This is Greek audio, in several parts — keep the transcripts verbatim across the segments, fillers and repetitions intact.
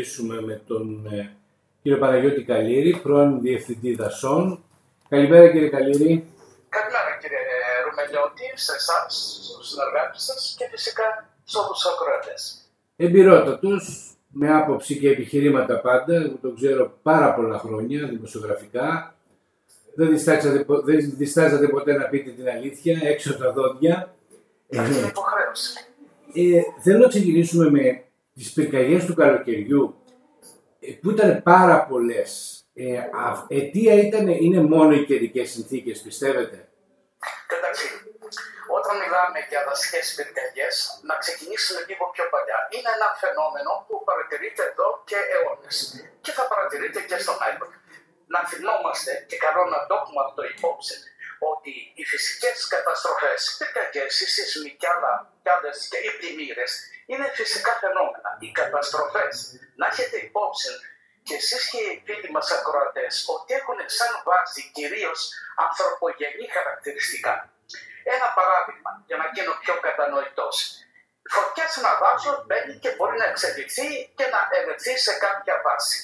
μιλήσουμε με τον ε, κύριο Παναγιώτη Καλλίρη, πρώην Διευθυντή Δασών. Καλημέρα κύριε Καλλίρη. Καλημέρα κύριε Ρουμελιώτη, σε εσάς, στους συνεργάτες σας και φυσικά σε όλους τους ακροατές. Εμπειρότατος, με άποψη και επιχειρήματα πάντα, που τον ξέρω πάρα πολλά χρόνια δημοσιογραφικά. Δεν διστάζατε, δεν διστάζατε ποτέ να πείτε την αλήθεια, έξω τα δόντια. Αυτή είναι υποχρέωση. Ε, θέλω να ξεκινήσουμε με τις πυρκαγιές του καλοκαιριού, που ήταν πάρα πολλές. Ε, α, αιτία ήταν, είναι μόνο οι καιρικές συνθήκες, πιστεύετε? Καταρχήν, όταν μιλάμε για δασικές πυρκαγιές, να ξεκινήσουμε λίγο πιο παλιά. Είναι ένα φαινόμενο που παρατηρείται εδώ και αιώνες και θα παρατηρείται και στο μέλλον. Να θυμόμαστε, και καλό να το έχουμε αυτό υπόψη, ότι οι φυσικές καταστροφές, οι πυρκαγιές, οι σεισμοί και, και άλλες και οι πλημμύρες είναι φυσικά φαινόμενα. Οι καταστροφές, να έχετε υπόψη και εσείς και οι φίλοι μας ακροατές, ότι έχουν σαν βάση κυρίως ανθρωπογενή χαρακτηριστικά. Ένα παράδειγμα, για να γίνω πιο κατανοητός. Φωτιά σε ένα βάζο μπαίνει και μπορεί να εξελιχθεί και να ερευνηθεί σε κάποια βάση.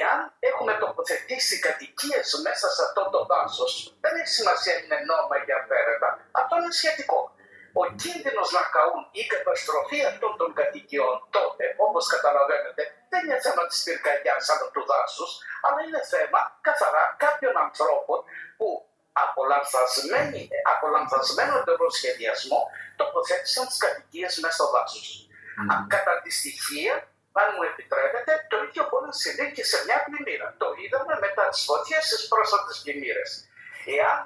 Εάν έχουμε τοποθετήσει κατοικίες μέσα σε αυτό το βάζος, δεν έχει σημασία αν είναι νόμα ή απέραντα, αυτό είναι σχετικό. Ο κίνδυνος να καούν ή η καταστροφή αυτών των κατοικιών τότε, όπως καταλαβαίνετε, δεν είναι θέμα της πυρκαγιάς αλλά του δάσους, αλλά είναι θέμα καθαρά κάποιων ανθρώπων που απολαμβασμένο τον σχεδιασμό τοποθέτησαν τις κατοικίες μέσα στο δάσος. Mm. Κατά τη στοιχεία, αν μου επιτρέπετε, το ίδιο μπορεί να συμβεί και σε μια πλημμύρα. Το είδαμε μετά τις φωτιές στις πρόσφατες πλημμύρες. Εάν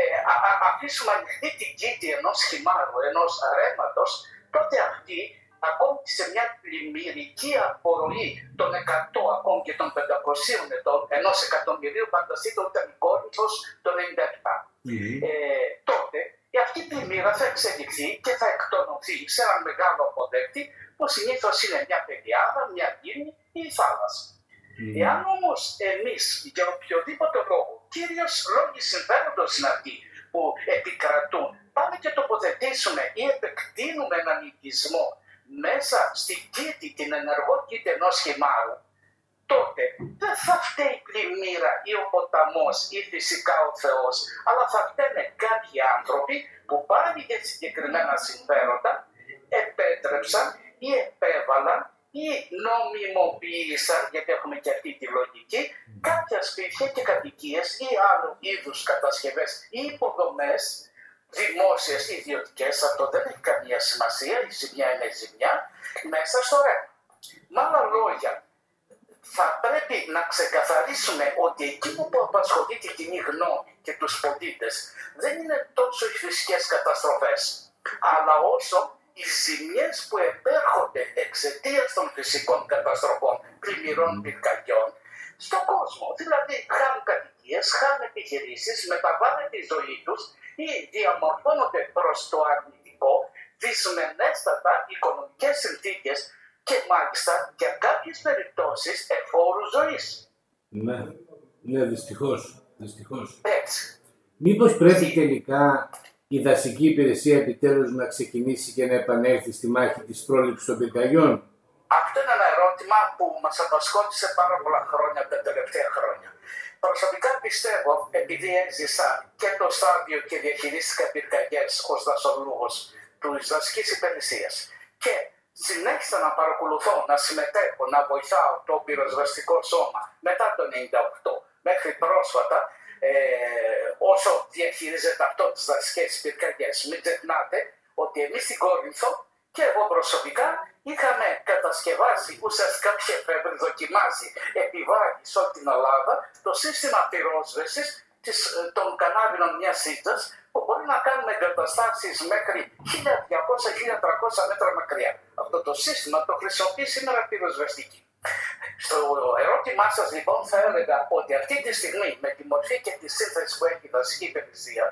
ε, α, α, αφήσουμε ανοιχτή την κήτη ενός χυμάρου, ενός ρέματος, τότε αυτή, ακόμη και σε μια πλημμυρική απορροή των εκατό, ακόμη και των πεντακοσίων ετών, ενός εκατομμυρίου, φανταστείτε ότι ήταν η Κόρινθος το χίλια εννιακόσια ενενήντα επτά. Mm-hmm. ε, τότε η αυτή η πλημμύρα θα εξελιχθεί και θα εκτονωθεί σε ένα μεγάλο αποδέκτη, που συνήθως είναι μια πεδιάδα, μια γύμνη ή η θάλασσα. Mm. Εάν όμως εμείς για οποιοδήποτε λόγο, κυρίως λόγοι συμβαίνοντος είναι αυτοί που επικρατούν, πάμε και τοποθετήσουμε ή επεκτείνουμε έναν οικισμό μέσα στην κήτη, την ενεργό κήτη ενός χυμάρου, τότε δεν θα φταίει η πλημμύρα ή ο ποταμός ή φυσικά ο Θεός, αλλά θα φταίνε κάποιοι άνθρωποι που πάλι για συγκεκριμένα συμφέροντα επέτρεψαν ή επέβαλαν ή νομιμοποίησαν, γιατί έχουμε και αυτή τη λογική, κάποια σπίτια και κατοικίες ή άλλου είδους κατασκευές ή υποδομές, δημόσιες ή ιδιωτικές, αυτό δεν έχει καμία σημασία, η ζημιά είναι η ζημιά, μέσα στο ρεύμα. Με άλλα λόγια, θα πρέπει να ξεκαθαρίσουμε ότι εκείνο που απασχολεί την κοινή γνώμη και τους πολίτες δεν είναι τόσο οι φυσικές καταστροφές, αλλά όσο οι ζημιές που επέρχονται εξαιτίας των φυσικών καταστροφών, πλημμυρών, πυρκαγιών στον κόσμο. Δηλαδή, χάνουν κατοικίες, χάνουν επιχειρήσεις, μεταβάλλεται η ζωή τους ή διαμορφώνονται προς το αρνητικό, δυσμενέστατα οικονομικές συνθήκες και μάλιστα για κάποιες περιπτώσεις εφόρου ζωής. Ναι, ναι, δυστυχώς, δυστυχώς. Έτσι. Μήπως πρέπει τελικά η δασική υπηρεσία επιτέλους να ξεκινήσει και να επανέλθει στη μάχη της πρόληψης των πυρκαγιών? Αυτό είναι ένα ερώτημα που μας απασχόλησε πάρα πολλά χρόνια τα τελευταία χρόνια. Προσωπικά πιστεύω, επειδή έζησα και το στάδιο και διαχειρίστηκα πυρκαγιές ως δασολόγος της δασικής υπηρεσίας και συνέχισα να παρακολουθώ, να συμμετέχω, να βοηθάω το πυροσβεστικό σώμα μετά το χίλια εννιακόσια ενενήντα οκτώ μέχρι πρόσφατα, Ε, όσο διαχειρίζεται αυτό τις δασικές πυρκαγιές. Μην ξεχνάτε ότι εμείς στην Κόρινθο και εγώ προσωπικά είχαμε κατασκευάσει, ουσιαστικά είχε δοκιμάσει επιβάλλει σε όλη την Ελλάδα το σύστημα πυρόσβεσης των κανάβινων μιας σύντας που μπορεί να κάνουμε εγκαταστάσεις μέχρι χίλια διακόσια με χίλια τριακόσια μέτρα μακριά. Αυτό το σύστημα το χρησιμοποιεί σήμερα πυροσβεστική. Στο ερώτημά σας λοιπόν θα έλεγα ότι αυτή τη στιγμή με τη μορφή και τη σύνθεση που έχει η δασική υπηρεσία,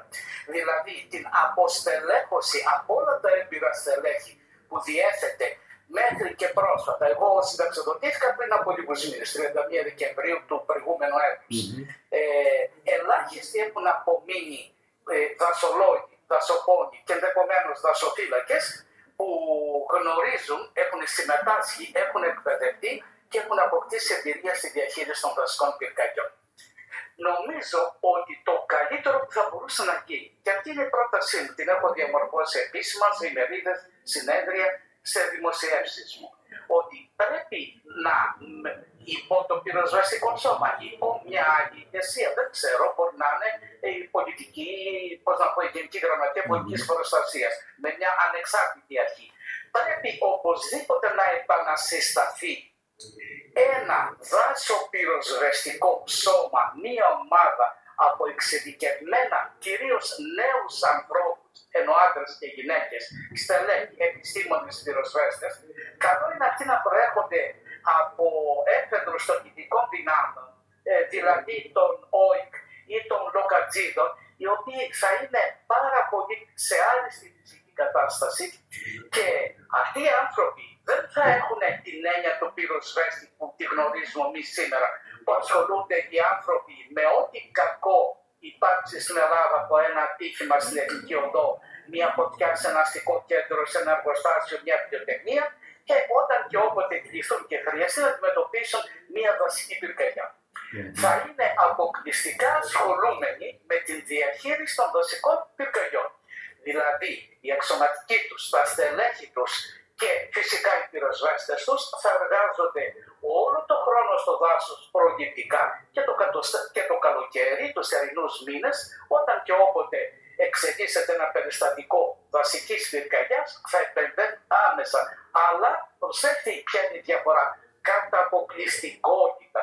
δηλαδή την αποστελέχωση από όλα τα έμπειρα στελέχη που διέθετε μέχρι και πρόσφατα, εγώ συνταξιοδοτήθηκα πριν από λίγους μήνες, τριάντα μία Δεκεμβρίου του προηγούμενου έτους, mm-hmm. ε, ελάχιστοι έχουν απομείνει ε, δασολόγοι, δασοπόνοι και ενδεχομένως δασοφύλακες που γνωρίζουν, έχουν συμμετάσχει, έχουν εκπαιδευτεί και έχουν αποκτήσει εμπειρία στη διαχείριση των κλασικών πυρκαγιών. Νομίζω ότι το καλύτερο που θα μπορούσε να γίνει, και αυτή είναι η πρότασή μου, την έχω διαμορφώσει επίσημα σε ημερίδες, συνέδρια, σε δημοσιεύσεις μου, ότι πρέπει να υπό το πυροσβεστικό σώμα, υπό μια άλλη ηγεσία, δεν ξέρω, μπορεί να είναι η πολιτική, πώς να πω, η Γενική Γραμματεία Πολιτικής Προστασίας, με μια ανεξάρτητη αρχή. Πρέπει οπωσδήποτε να επανασυσταθεί ένα δάσο πυροσβεστικό σώμα, μία ομάδα από εξειδικευμένα, κυρίως νέους ανθρώπους, ενώ άντρες και γυναίκες, στελέχοι, επιστήμονες, πυροσβέστες, καλό είναι αυτοί να προέρχονται από έφεδρους των ειδικών δυνάμεων, δηλαδή των ΟΙΚ ή των ΛΟΚΑΤΖΙΔΟΝ, οι οποίοι θα είναι πάρα πολύ σε άλλη στη φυσική κατάσταση και αυτοί οι άνθρωποι δεν θα έχουν την έννοια του πυροσβέστη που τη γνωρίζουμε εμείς σήμερα, που ασχολούνται οι άνθρωποι με ό,τι κακό υπάρξει στην Ελλάδα από ένα ατύχημα στην Εθνική Οδό, μια φωτιά σε ένα αστικό κέντρο, σε ένα εργοστάσιο, μια βιοτεχνία, και όταν και όποτε κληθούν και χρειαστεί να αντιμετωπίσουν μια βασική πυρκαγιά. Yeah. Θα είναι αποκλειστικά ασχολούμενοι με την διαχείριση των δασικών πυρκαγιών. Δηλαδή, οι αξιωματικοί τους, τα στελέχη τους, και φυσικά οι πυροσβέστες τους θα εργάζονται όλο το χρόνο στο δάσος προληπτικά και το, κατωστα... και το καλοκαίρι, τους θερινούς μήνες, όταν και όποτε εξελίσσεται ένα περιστατικό δασικής πυρκαγιάς, θα επεμβαίνει άμεσα. Αλλά προσέχτε ποια είναι η διαφορά. Κατά αποκλειστικότητα.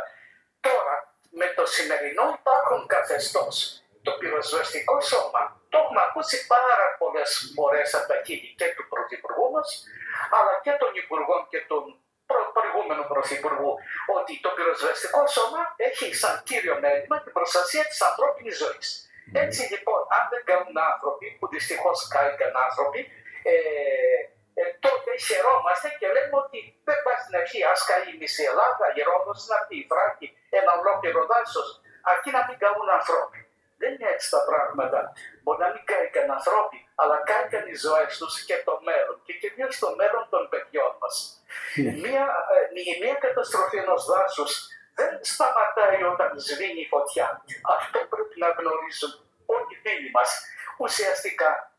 Τώρα, με το σημερινό υπάρχον καθεστώς, το πυροσβεστικό σώμα, το έχουμε ακούσει πάρα πολλές φορές από τα χείλη και του Πρωθυπουργού μας, αλλά και των Υπουργών και των προηγούμενου Πρωθυπουργού, ότι το πυροσβεστικό σώμα έχει σαν κύριο μέλημα την προστασία της ανθρώπινης ζωής. Έτσι λοιπόν, αν δεν κάνουν άνθρωποι, που δυστυχώς κάηκαν άνθρωποι, ε, ε, τότε χαιρόμαστε και λέμε ότι δεν πάει στην αρχή, ας καεί η μισή Ελλάδα, η Ρόδος, να πει η Θράκη, ένα ολόκληρο δάσος, αρκεί να μην καούν ανθρώποι. Δεν είναι έτσι τα πράγματα. Μπορεί να μην κάηκαν ανθρώποι, αλλά κάηκαν οι ζωές τους και το μέλλον, και κυρίως το μέλλον των παιδιών μας. Yeah. Μια, ε, μια καταστροφή ενός δάσους δεν σταματάει όταν σβήνει η φωτιά. Αυτό πρέπει να γνωρίζουν όλοι οι φίλοι μας. Ουσιαστικά,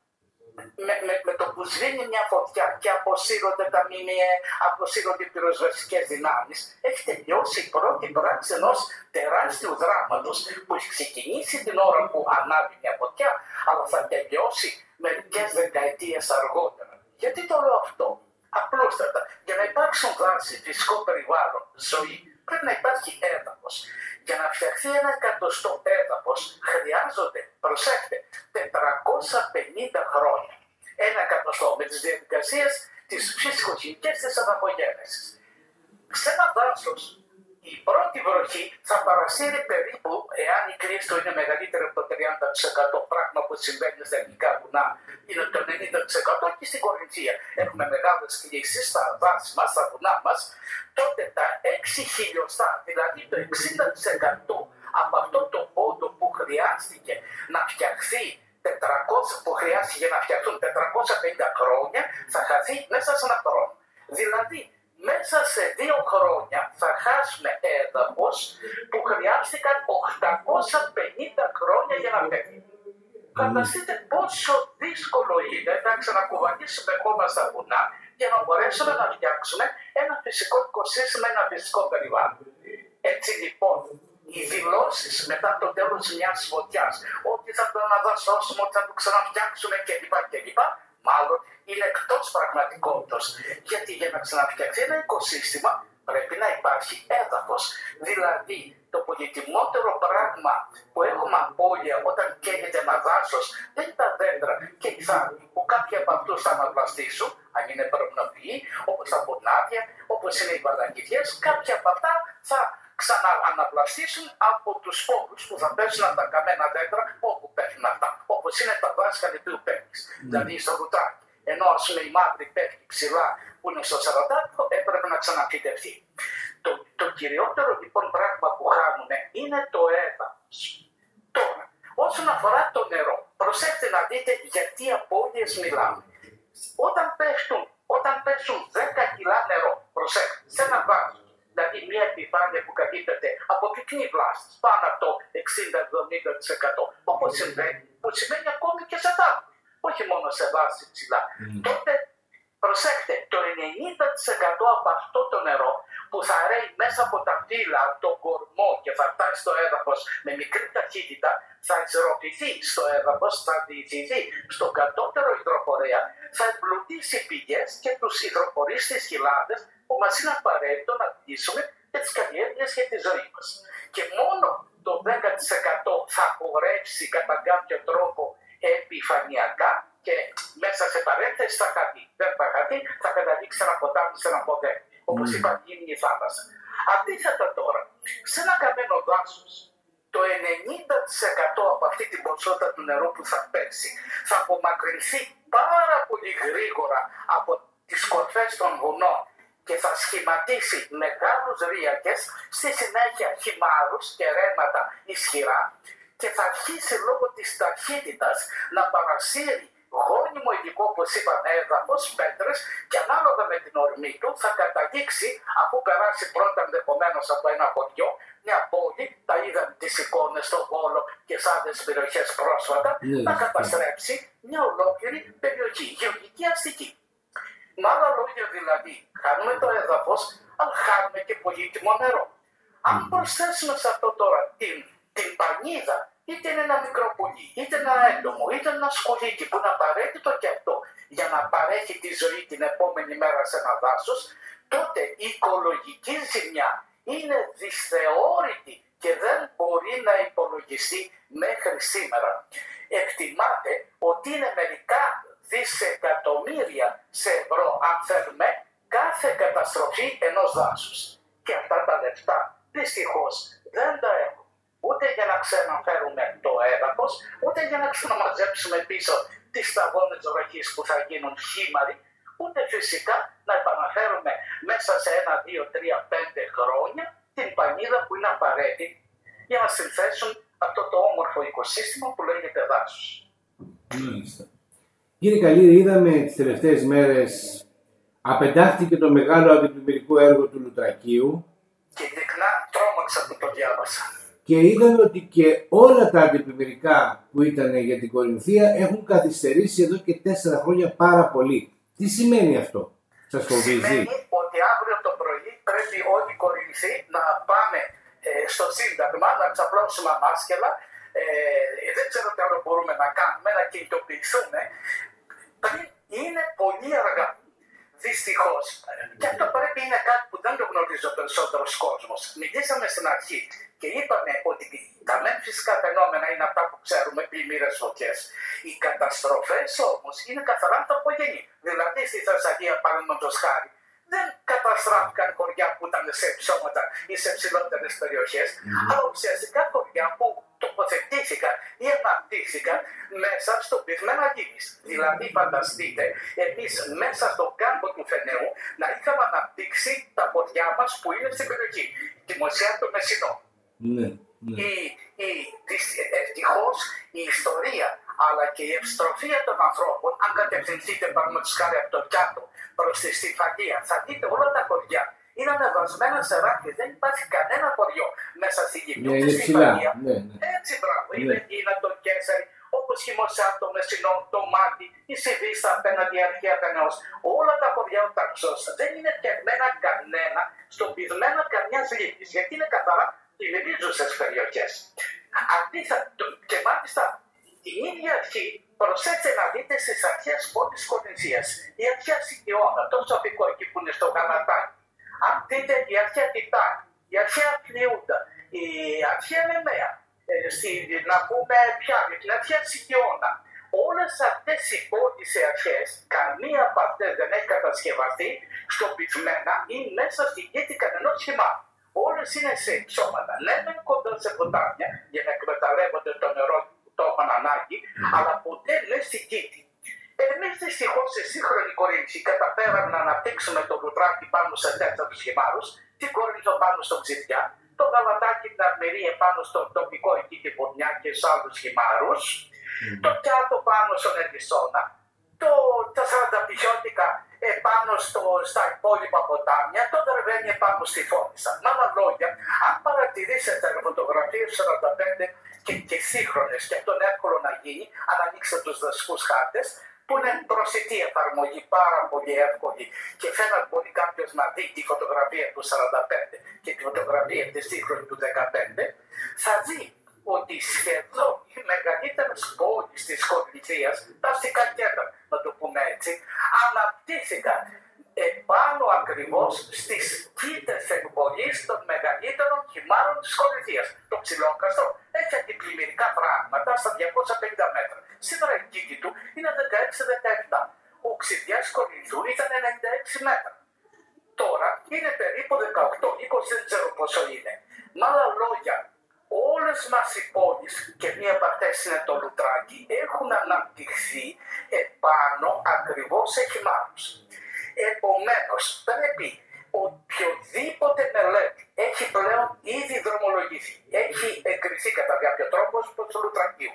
με, με, με το που σβήνει μια φωτιά και αποσύρονται τα μήνυα, αποσύρονται οι πυροσβεστικές δυνάμεις, έχει τελειώσει η πρώτη πράξη ενός τεράστιου δράματος που έχει ξεκινήσει την ώρα που ανάβει μια φωτιά, αλλά θα τελειώσει μερικές δεκαετίες αργότερα. Γιατί το λέω αυτό? Απλούστατα, για να υπάρξουν δάση, φυσικό περιβάλλον, ζωή, πρέπει να υπάρχει έδαφος. Για να φτιαχθεί ένα εκατοστό έδαφος χρειάζονται, προσέξτε, τετρακόσια πενήντα χρόνια. Ένα εκατοστό με τις διαδικασίες της φυσικοχημικής της αναπογένεσης. Σε ένα δάσος, η πρώτη βροχή θα παρασύρει περίπου, εάν η κρίση του είναι μεγαλύτερη από το τριάντα τοις εκατό, πράγμα που συμβαίνει στα ελληνικά βουνά, είναι το ενενήντα τοις εκατό, και στην Κορινθία έχουμε μεγάλες κλίσεις στα δάση μας, στα βουνά μας, τότε τα έξι χιλιοστά, δηλαδή το εξήντα τοις εκατό από αυτό το πόντο που χρειάστηκε να φτιαχθεί τετρακόσια, που χρειάστηκε να φτιαχτούν τετρακόσια πενήντα χρόνια, θα χαθεί μέσα σε ένα χρόνο. Δηλαδή, μέσα σε δύο χρόνια θα χάσουμε έδαφος που χρειάστηκαν οκτακόσια πενήντα χρόνια για να πέφτει. Φανταστείτε πόσο δύσκολο είναι να ξανακουβαλήσουμε χώμα στα βουνά για να μπορέσουμε να φτιάξουμε ένα φυσικό οικοσύστημα, ένα φυσικό περιβάλλον. Έτσι λοιπόν, οι δηλώσεις μετά το τέλος μιας φωτιάς, ότι θα το αναδασώσουμε, ότι θα το ξαναφτιάξουμε κλπ. κλπ. Μάλλον είναι εκτός πραγματικότητας. Γιατί για να ξαναφτιαχθεί ένα οικοσύστημα πρέπει να υπάρχει έδαφος. Δηλαδή, το πολυτιμότερο πράγμα που έχουμε απώλεια όταν καίγεται ένα δάσος δεν είναι τα δέντρα και οι θάμνοι, που κάποιοι από αυτούς θα αναπλαστήσουν, αν είναι προγνωμοί, όπως τα πονάδια, όπως είναι οι βαλακιδιές, κάποια από αυτά θα ξανααναπλαστήσουν από τους φόβους που θα πέσουν από τα καμένα δέντρα όπου πέφτουν αυτά. Όπως είναι τα δάσκα που παίρνεις, mm. δηλαδή στο Λουτράκι. Ενώ ας πούμε η Μάτι πέφτει ψηλά που είναι στο Σαρανταφυγιώτικα, έπρεπε να ξαναπλητευτεί. Το, το κυριότερο λοιπόν πράγμα που χάνουν είναι το έδαφος. Τώρα, όσον αφορά το νερό, προσέχτε να δείτε γιατί απώλειες μιλάμε. Όταν πέφτουν, όταν πέφτουν δέκα κιλά νερό, προσέχτε, σε ένα βάζο. δηλαδή μια επιφάνεια που καλύπτεται από πυκνή βλάστηση πάνω από το εξήντα με εβδομήντα τοις εκατό, όπως συμβαίνει, που σημαίνει ακόμη και σε δάφνη, όχι μόνο σε δάση ψηλά. Mm. Τότε προσέχτε, το ενενήντα τοις εκατό από αυτό το νερό που θα ρέει μέσα από τα φύλλα, τον κορμό και θα φτάσει στο έδαφος με μικρή ταχύτητα, θα ισορροπηθεί στο έδαφος, θα διηθηθεί στον κατώτερο υδροφορέα, θα εμπλουτίσει πηγές και τους υδροφορείς της χιλάδες που μας είναι απαραίτητο να κτίσουμε και τις καλλιέργειες και τη ζωή μας. Και μόνο το δέκα τοις εκατό θα χορέψει κατά κάποιο τρόπο επιφανειακά και μέσα σε παρένθεση θα χαθεί. Δεν θα χαθεί, θα καταλήξει ένα ποτάμι σε ένα ποτέ. Όπως είπα, γίνει η θάλασσα. Αντίθετα τώρα, σε ένα καμένο δάσος, το ενενήντα τοις εκατό από αυτή την ποσότητα του νερού που θα πέσει θα απομακρυνθεί πάρα πολύ γρήγορα από τις κορφές των βουνών και θα σχηματίσει μεγάλους ρύακες, στη συνέχεια χυμάρους και ρέματα ισχυρά και θα αρχίσει λόγω της ταχύτητας να παρασύρει γόνιμο υλικό, όπως είπαν, έδαφος, πέτρες και ανάλογα με την ορμή του θα καταλήξει, αφού περάσει πρώτα ενδεχομένως από ένα χωριό, μια πόλη, τα είδαμε τις εικόνες στον Βόλο και σε άλλες περιοχές πρόσφατα, yeah, να καταστρέψει μια ολόκληρη περιοχή, γεωργική αστική. Με άλλα λόγια δηλαδή, χάνουμε το έδαφος, αλλά χάνουμε και πολύτιμο νερό. Αν προσθέσουμε σε αυτό τώρα την, την πανίδα, είτε είναι ένα μικρό πουλί, είτε ένα έντομο, είτε ένα σκουλίκι που είναι απαραίτητο και αυτό για να παρέχει τη ζωή την επόμενη μέρα σε ένα δάσος, τότε η οικολογική ζημιά είναι δυσθεώρητη και δεν μπορεί να υπολογιστεί μέχρι σήμερα. Εκτιμάται ότι είναι μερικά δισεκατομμύρια σε ευρώ, αν θέλουμε, κάθε καταστροφή ενός δάσους. Και αυτά τα λεφτά δυστυχώς δεν τα έχουμε. Ούτε για να ξαναφέρουμε το έδαφος, ούτε για να ξαναμαζέψουμε πίσω τις σταγόνες ροχής που θα γίνουν χήμαροι, ούτε φυσικά να επαναφέρουμε μέσα σε ένα, δύο, τρία, πέντε χρόνια την πανίδα που είναι απαραίτητη για να συνθέσουν αυτό το όμορφο οικοσύστημα που λέγεται δάσος. Μάλιστα. Κύριε Καλλίρη, είδαμε τις τελευταίες μέρες απεντάχθηκε το μεγάλο αντιπλημμυρικό έργο του Λουτρακίου. Και δεικνά τρόμαξα που το διάβασα. Και είδαμε ότι και όλα τα αντιπλημμυρικά που ήταν για την Κορινθία έχουν καθυστερήσει εδώ και τέσσερα χρόνια πάρα πολύ. Τι σημαίνει αυτό, σας φοβίζει? Σημαίνει ότι αύριο το πρωί πρέπει όλοι οι Κορινθοί να πάμε ε, στο Σύνταγμα, να ξαπλώσουμε μάσκελα. Ε, δεν ξέρω τι άλλο μπορούμε να κάνουμε, να κινητοποιηθούμε. Πριν είναι πολύ αργά. Δυστυχώς. Και αυτό πρέπει είναι κάτι που δεν το γνωρίζει ο περισσότερος κόσμος. Μιλήσαμε στην αρχή και είπαμε ότι τα μεν φυσικά φαινόμενα είναι αυτά που ξέρουμε, πλημμύρες, φωτιές. Οι καταστροφές όμως είναι καθαρά ανθρωπογενή. Δηλαδή στη Θεσσαλία, παραδείγματος χάρη, δεν καταστράφηκαν χωριά που ήταν σε υψώματα ή σε ψηλότερες περιοχές, mm-hmm. αλλά ουσιαστικά χωριά που τοποθετήθηκαν ή αναπτύχθηκαν μέσα στο πυθμένα γύμνης. Δηλαδή, φανταστείτε, εμείς μέσα στον κάμπο του Φενέου να είχαμε αναπτύξει τα χωριά μας που είναι στην περιοχή, τη μοσιά του Μεσσηνό. Mm-hmm. Η, η, ευτυχώς η ιστορία αλλά και η ευστροφία των ανθρώπων, αν κατευθυνθείτε παραδείγματος χάρη από το Κιάτο προς τη Στιφανία, θα δείτε όλα τα χωριά είναι ανεβασμένα σε ράφη. Δεν υπάρχει κανένα χωριό μέσα στη γυμνή τη Στιφανία. Ναι, ναι. Έτσι, μπράβο, ναι. Είναι Κίνα, το Κέσσερι, όπως χειμωσιά, το Μεσσηνό, το Μάτι, η Σιδήσα απέναντι αρχαία Φενέως. Όλα τα χωριά τα ξώστα δεν είναι κερμένα κανένα, στον πυθμένα καμιά λύπη, γιατί είναι καθαρά πλημμυρίζουσες περιοχές. Αντίθετα, και μάλιστα. Την ίδια αρχή, προσέξτε να δείτε στις αρχές πόλης Κορινθίας, η αρχαία Σιτιώνα, το σοφικό εκεί που είναι στο Γαλαντάκι. Αν δείτε η αρχαία Τιτάνη, η αρχαία Χλιούτα, η αρχαία Λεμαία, ε, στη, να πούμε πια, την αρχαία Σιτιώνα. Όλες αυτές οι πόλεις οι αρχές, καμία από αυτές δεν έχει κατασκευαστεί στο πυθμένα ή μέσα στη γη κανενός σχημάτου. Όλες είναι σε υψώματα. Ναι, δεν κοντά σε ποτάμια για να εκμεταλλεύονται το νερό το έχουν ανάγκη, mm-hmm. αλλά ποτέ δεν στην κήτη. Εμείς δυστυχώς στη σύγχρονη Κορίνθη καταφέραμε να αναπτύξουμε το Λουτράκι πάνω σε τέταρτους χυμάρους, την Κόρινθο πάνω στον Ξυπιά, το Γαλαντάκι την Αρμερία πάνω στον τοπικό εκεί τη Βορνιά και στους άλλους χυμάρους, mm-hmm. το Κιάτο πάνω στον Ελισόνα, το, τα Σαρανταφυγιώτικα επάνω στο, στα υπόλοιπα ποτάμια, το Δερβαίνι επάνω στη Φόντισα. Με άλλα λόγια, αν παρατηρήσετε φωτογραφίες σαράντα πέντε και, και σύγχρονες, και αυτό είναι εύκολο να γίνει, αν ανοίξετε τους δασικούς χάρτες, που είναι προσιτή εφαρμογή, πάρα πολύ εύκολη, και φαίνεται μπορεί κάποιο να δει τη φωτογραφία του σαράντα πέντε και τη φωτογραφία τη σύγχρονη του δεκαπέντε, θα δει ότι σχεδόν οι μεγαλύτερες πόλεις της Κορινθίας, τα αστικά κέντρα, να το πούμε έτσι, αναπτύχθηκαν επάνω ακριβώς στις κοίτες εκπολής των μεγαλύτερων χυμάρων της Κορινθίας, το Ψηλό Καστρο. Έχει αντιπλημμυρικά πράγματα στα διακόσια πενήντα μέτρα. Σήμερα η κήτη του είναι δεκαέξι δεκαεπτά. Ο οξυδιάς Κορινθού ήταν ενενήντα έξι μέτρα. Τώρα είναι περίπου δεκαοκτώ είκοσι, δεν ξέρω πόσο είναι. Με άλλα λόγια, όλες μας οι πόλεις, και μία από αυτές είναι το Λουτράκι, έχουν αναπτυχθεί επάνω ακριβώς σε χυμάρους. Επομένως, πρέπει οποιοδήποτε μελέτη έχει πλέον ήδη δρομολογηθεί, έχει εγκριθεί κατά κάποιο τρόπο προς το Λουτρακίου,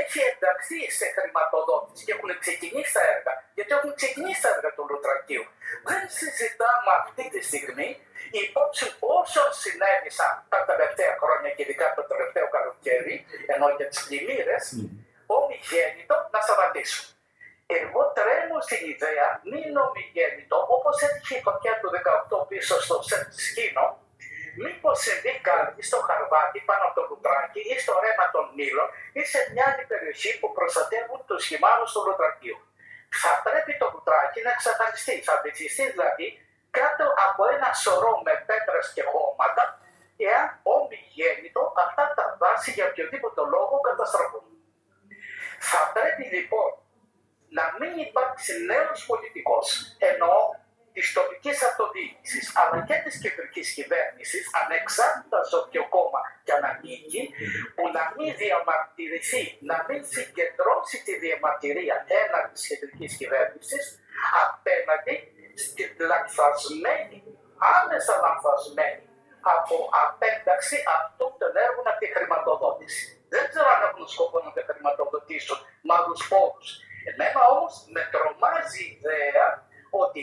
έχει ενταχθεί σε χρηματοδότηση και έχουν ξεκινήσει τα έργα, γιατί έχουν ξεκινήσει τα έργα του Λουτρακίου. Δεν συζητάμε αυτή τη στιγμή υπόψη όσων συνέβησαν τα τελευταία χρόνια και ειδικά το τελευταίο καλοκαίρι, ενώ για τις πλημμύρες, ομιγέννητο να σταματήσουν. Εγώ τρέμω στην ιδέα, μην ομιγέννητο, όπως έτυχε η φωτιά του δεκαοκτώ πίσω στο Σκήνο, μήπως συμβεί κάτι στο Χαρβάτι, πάνω από το Λουτράκι ή στο ρέμα των Μήλων ή σε μια άλλη περιοχή που προστατεύουν τους χυμάρους του Λουτρακίου. Θα πρέπει το Λουτράκι να εξαφανιστεί, θα βυθιστεί δηλαδή κάτω από ένα σωρό με πέτρες και χώματα, εάν ομιγέννητο αυτά τα βάση για οποιοδήποτε λόγο καταστραφούν. Θα πρέπει λοιπόν να μην υπάρξει νέος πολιτικός, ενώ της τοπικής αυτοδιοίκησης αλλά και της κεντρικής κυβέρνησης, ανεξάρτητα από ποιο κόμμα και αν ανήκει, που να μην διαμαρτυρηθεί, να μην συγκεντρώσει τη διαμαρτυρία έναντι της κεντρικής κυβέρνησης απέναντι στην λανθασμένη, άμεσα λανθασμένη από απένταξη αυτών των έργων από τη χρηματοδότηση. Δεν ξέρω αν έχουν σκοπό να τα χρηματοδοτήσουν με άλλους πόρους. Εμένα όμως με τρομάζει η ιδέα ότι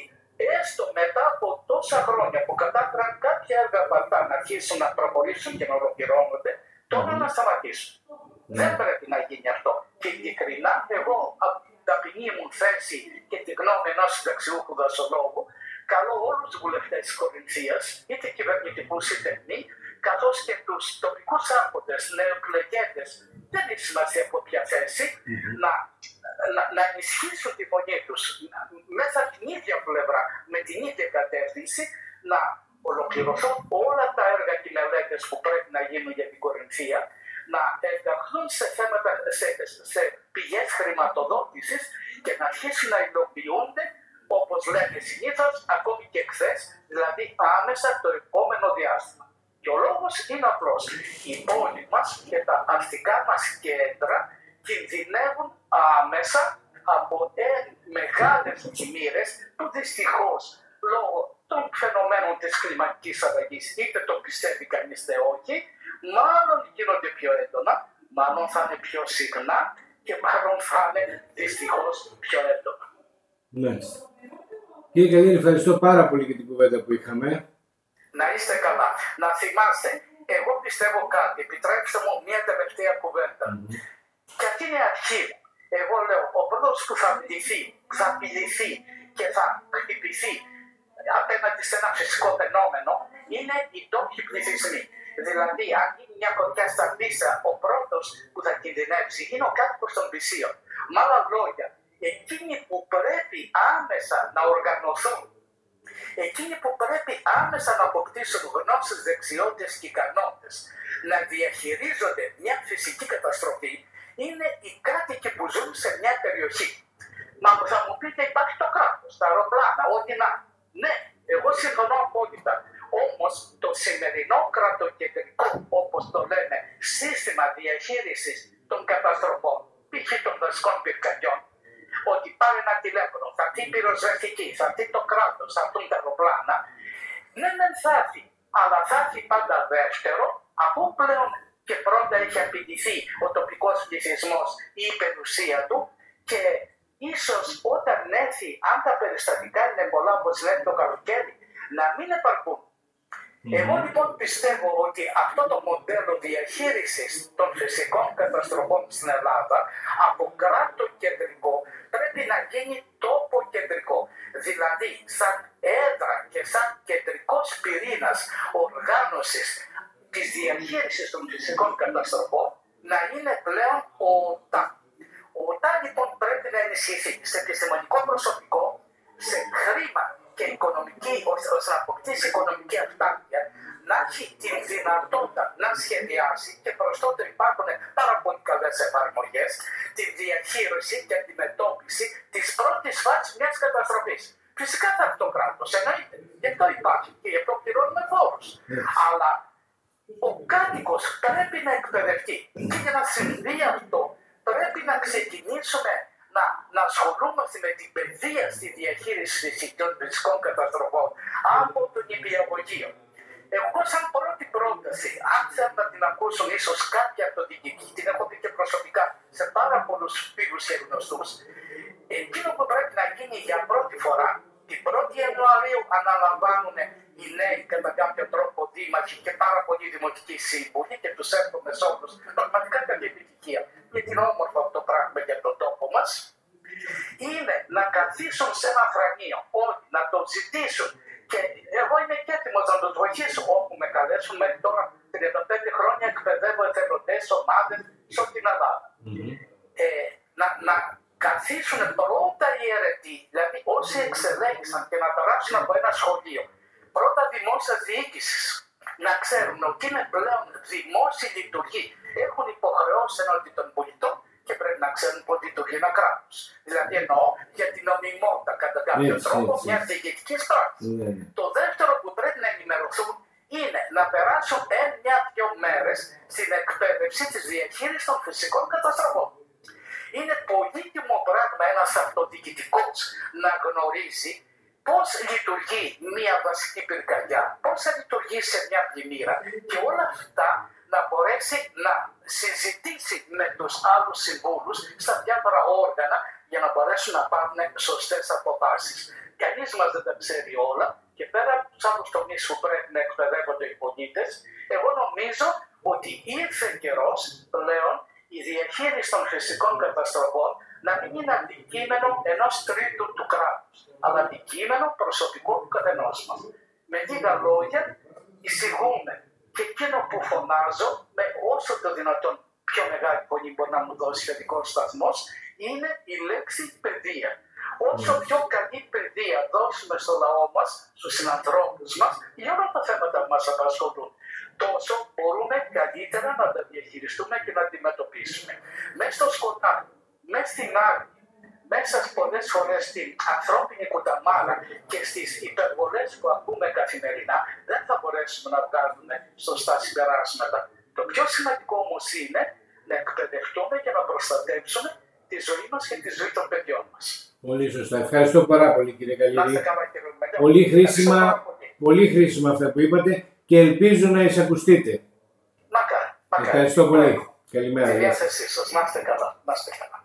έστω μετά από τόσα χρόνια που κατάφεραν κάποια έργα παλιά να αρχίσουν να προχωρήσουν και να ολοκληρώνονται, τώρα να σταματήσουν. Mm. Δεν πρέπει να γίνει αυτό. Και ειλικρινά, εγώ από την ταπεινή μου θέση και τη γνώμη ενός συνταξιούχου δασολόγου, καλώ όλους τους βουλευτές της Κορινθίας, είτε κυβερνητικούς είτε μη, καθώς και τους τοπικούς άρχοντες, νεοεκλεγέντες, δεν έχει σημασία από ποια θέση, mm-hmm. να, να, να ενισχύσουν τη φωνή τους μέσα από την ίδια πλευρά, με την ίδια κατεύθυνση, να ολοκληρωθούν όλα τα έργα και μελέτες που πρέπει να γίνουν για την Κορινθία, να ενταχθούν σε, θέματα, σε, σε πηγές χρηματοδότησης και να αρχίσουν να υλοποιούνται, όπως λέμε συνήθως, ακόμη και χθες, δηλαδή άμεσα το επόμενο διάστημα. Και ο λόγος είναι απλός. Οι πόλοι μας και τα αστικά μας κέντρα κινδυνεύουν άμεσα από μεγάλες πλημμύρες που δυστυχώς λόγω των φαινομένων της κλιματικής αλλαγής, είτε το πιστεύει κανείς είτε όχι, μάλλον γίνονται πιο έντονα, μάλλον θα είναι πιο συχνά και μάλλον θα είναι δυστυχώς πιο έντονα. Ναι. Κύριε Καλλίρη, ευχαριστώ πάρα πολύ για την κουβέντα που είχαμε. Να είστε καλά. Να θυμάστε, εγώ πιστεύω κάτι. Επιτρέψτε μου μια τελευταία κουβέντα. Mm-hmm. Και αυτή είναι η αρχή. Εγώ λέω, ο πρώτος που θα πληθεί, θα πληθεί και θα χτυπηθεί απέναντι σε ένα φυσικό φαινόμενο είναι οι τόπιοι πληθυσμοί. Δηλαδή, αν γίνει μια κοντιά στα πίσα, ο πρώτος που θα κινδυνεύσει είναι ο κάτοικος των πλησίων. Με άλλα λόγια, εκείνοι που πρέπει άμεσα να οργανωθούν, εκείνοι που πρέπει άμεσα να αποκτήσουν γνώσεις, δεξιότητες και ικανότητες να διαχειρίζονται μια φυσική καταστροφή είναι οι κάτοικοι που ζουν σε μια περιοχή. Μα θα μου πείτε υπάρχει το κράτος, τα αεροπλάνα, ό,τι να. Ναι, εγώ συμφωνώ απόλυτα. Όμως το σημερινό κρατοκεντρικό, όπως το λέμε, σύστημα διαχείρισης των καταστροφών, π.χ. των δασικών πυρκαγιών, ότι πάρει ένα τηλέφωνο, θα έρθει η πυροσβεστική, θα έρθει το κράτος, θα έρθουν τα αεροπλάνα. Ναι, δεν θα έρθει, αλλά θα έρθει πάντα δεύτερο, αφού πλέον και πρώτα έχει απειληθεί ο τοπικός πληθυσμός ή η περιουσία του και Ίσως όταν έρθει, αν τα περιστατικά είναι πολλά, όπως λένε το καλοκαίρι, να μην επαρκούν. Mm-hmm. Εγώ λοιπόν πιστεύω ότι αυτό το μοντέλο διαχείρισης των φυσικών καταστροφών στην Ελλάδα από κράτο κεντρικό πρέπει να γίνει τόπο κεντρικό. Δηλαδή σαν έδρα και σαν κεντρικός πυρήνας οργάνωσης της διαχείρισης των φυσικών καταστροφών να είναι πλέον ο ΟΤΑ. Ο ΟΤΑ λοιπόν πρέπει να ενισχυθεί σε επιστημονικό προσωπικό, σε χρήμα και οικονομική, ώστε να αποκτήσει οικονομική αυτάρκεια, να έχει τη δυνατότητα να σχεδιάσει και προς τότε υπάρχουν πάρα πολύ καλές εφαρμογές, τη διαχείριση και αντιμετώπιση της πρώτης φάσης μιας καταστροφής. Φυσικά θα είναι το κράτος, εννοείται. Γι' αυτό υπάρχει και γι' αυτό πληρώνουμε φόρους. Yeah. Αλλά ο κάτοικος πρέπει να εκπαιδευτεί και για να συμβεί αυτό πρέπει να ξεκινήσουμε να, να ασχολούμαστε με την παιδεία στη διαχείριση των φυσικών καταστροφών από τον νηπιαγωγείο. Εγώ σαν πρώτη πρόταση, αν θέλω να την ακούσουν ίσως κάποια από την κοινή, την έχω πει και προσωπικά σε πάρα πολλούς φίλους και γνωστούς, εκείνο που πρέπει να γίνει για πρώτη φορά, την πρώτη Ιανουαρίου αναλαμβάνουν οι νέοι κατά κάποιο τρόπο δήμαρχοι και πάρα πολλοί δημοτικοί σύμβουλοι και τους εύχομαι σε όλους πραγματικά καλή επιτυχία και την όμορφα αυτό το πράγμα για τον τόπο μας. Είναι να καθίσουν σε ένα θρανείο όλοι, να το ζητήσουν και εγώ είμαι και έτοιμος να τους βοηθήσω όπου με καλέσουν. Μέχρι τώρα τριάντα πέντε χρόνια εκπαιδεύω εθελοντές, ομάδες σε όλη την Ελλάδα. Mm-hmm. ε, να, να καθίσουν πρώτα οι αιρετοί, δηλαδή όσοι εξελέγησαν και να περάσουν από ένα σχολείο. Πρώτα δημόσια διοίκηση, να ξέρουν ότι είναι πλέον δημόσιοι λειτουργοί. Έχουν υποχρεώσει ενώπιον των πολιτών και πρέπει να ξέρουν πώς λειτουργεί ένα κράτος. Δηλαδή εννοώ για την νομιμότητα κατά κάποιο yes, τρόπο yes, yes. μια διοικητική πράξη. Yeah. Το δεύτερο που πρέπει να ενημερωθούν είναι να περάσουν μια-δυο μέρες στην εκπαίδευση της διαχείρισης των φυσικών καταστροφών. Είναι πολύτιμο πράγμα ένας αυτοδιοικητικός να γνωρίζει πώς λειτουργεί μια βασική πυρκαγιά, πώς θα λειτουργήσει μια πλημμύρα και όλα αυτά να μπορέσει να συζητήσει με τους άλλους συμβούλους στα διάφορα όργανα για να μπορέσουν να πάρουν σωστές αποφάσεις. Κανείς μας δεν τα ξέρει όλα και πέρα από τους άλλους τομείς που πρέπει να εκπαιδεύονται οι πολίτες, εγώ νομίζω ότι ήρθε καιρός πλέον η διαχείριση των φυσικών καταστροφών να μην είναι αντικείμενο ενός τρίτου του κράτους, αλλά αντικείμενο προσωπικό του καθενός μας. Με λίγα λόγια, εισηγούμε και εκείνο που φωνάζω, με όσο το δυνατόν πιο μεγάλη φωνή μπορεί να μου δώσει σχετικό σταθμός, είναι η λέξη παιδεία. Όσο πιο καλή παιδεία δώσουμε στο λαό μας, στους συνανθρώπους μας, για όλα τα θέματα που μας απασχολούν, τόσο μπορούμε καλύτερα να τα διαχειριστούμε και να αντιμετωπίσουμε. Μέσα στο σκοτάδι, μέσα στην άκρη, μέσα πολλές φορές στην ανθρώπινη κουταμάλα και στις υπερβολές που ακούμε καθημερινά, δεν θα μπορέσουμε να βγάλουμε σωστά συμπεράσματα. Το πιο σημαντικό όμως είναι να εκπαιδευτούμε και να προστατεύσουμε τη ζωή μας και τη ζωή των παιδιών μας. Πολύ σωστά. Ευχαριστώ πάρα πολύ κύριε Καλλίρη. Πολύ χρήσιμα, πολύ χρήσιμα αυτά που είπατε και ελπίζω να εισακουστείτε. Μακάρι. Ευχαριστώ πολύ. Καλημέρα. Στη διάθεσή σας. Να είστε καλά.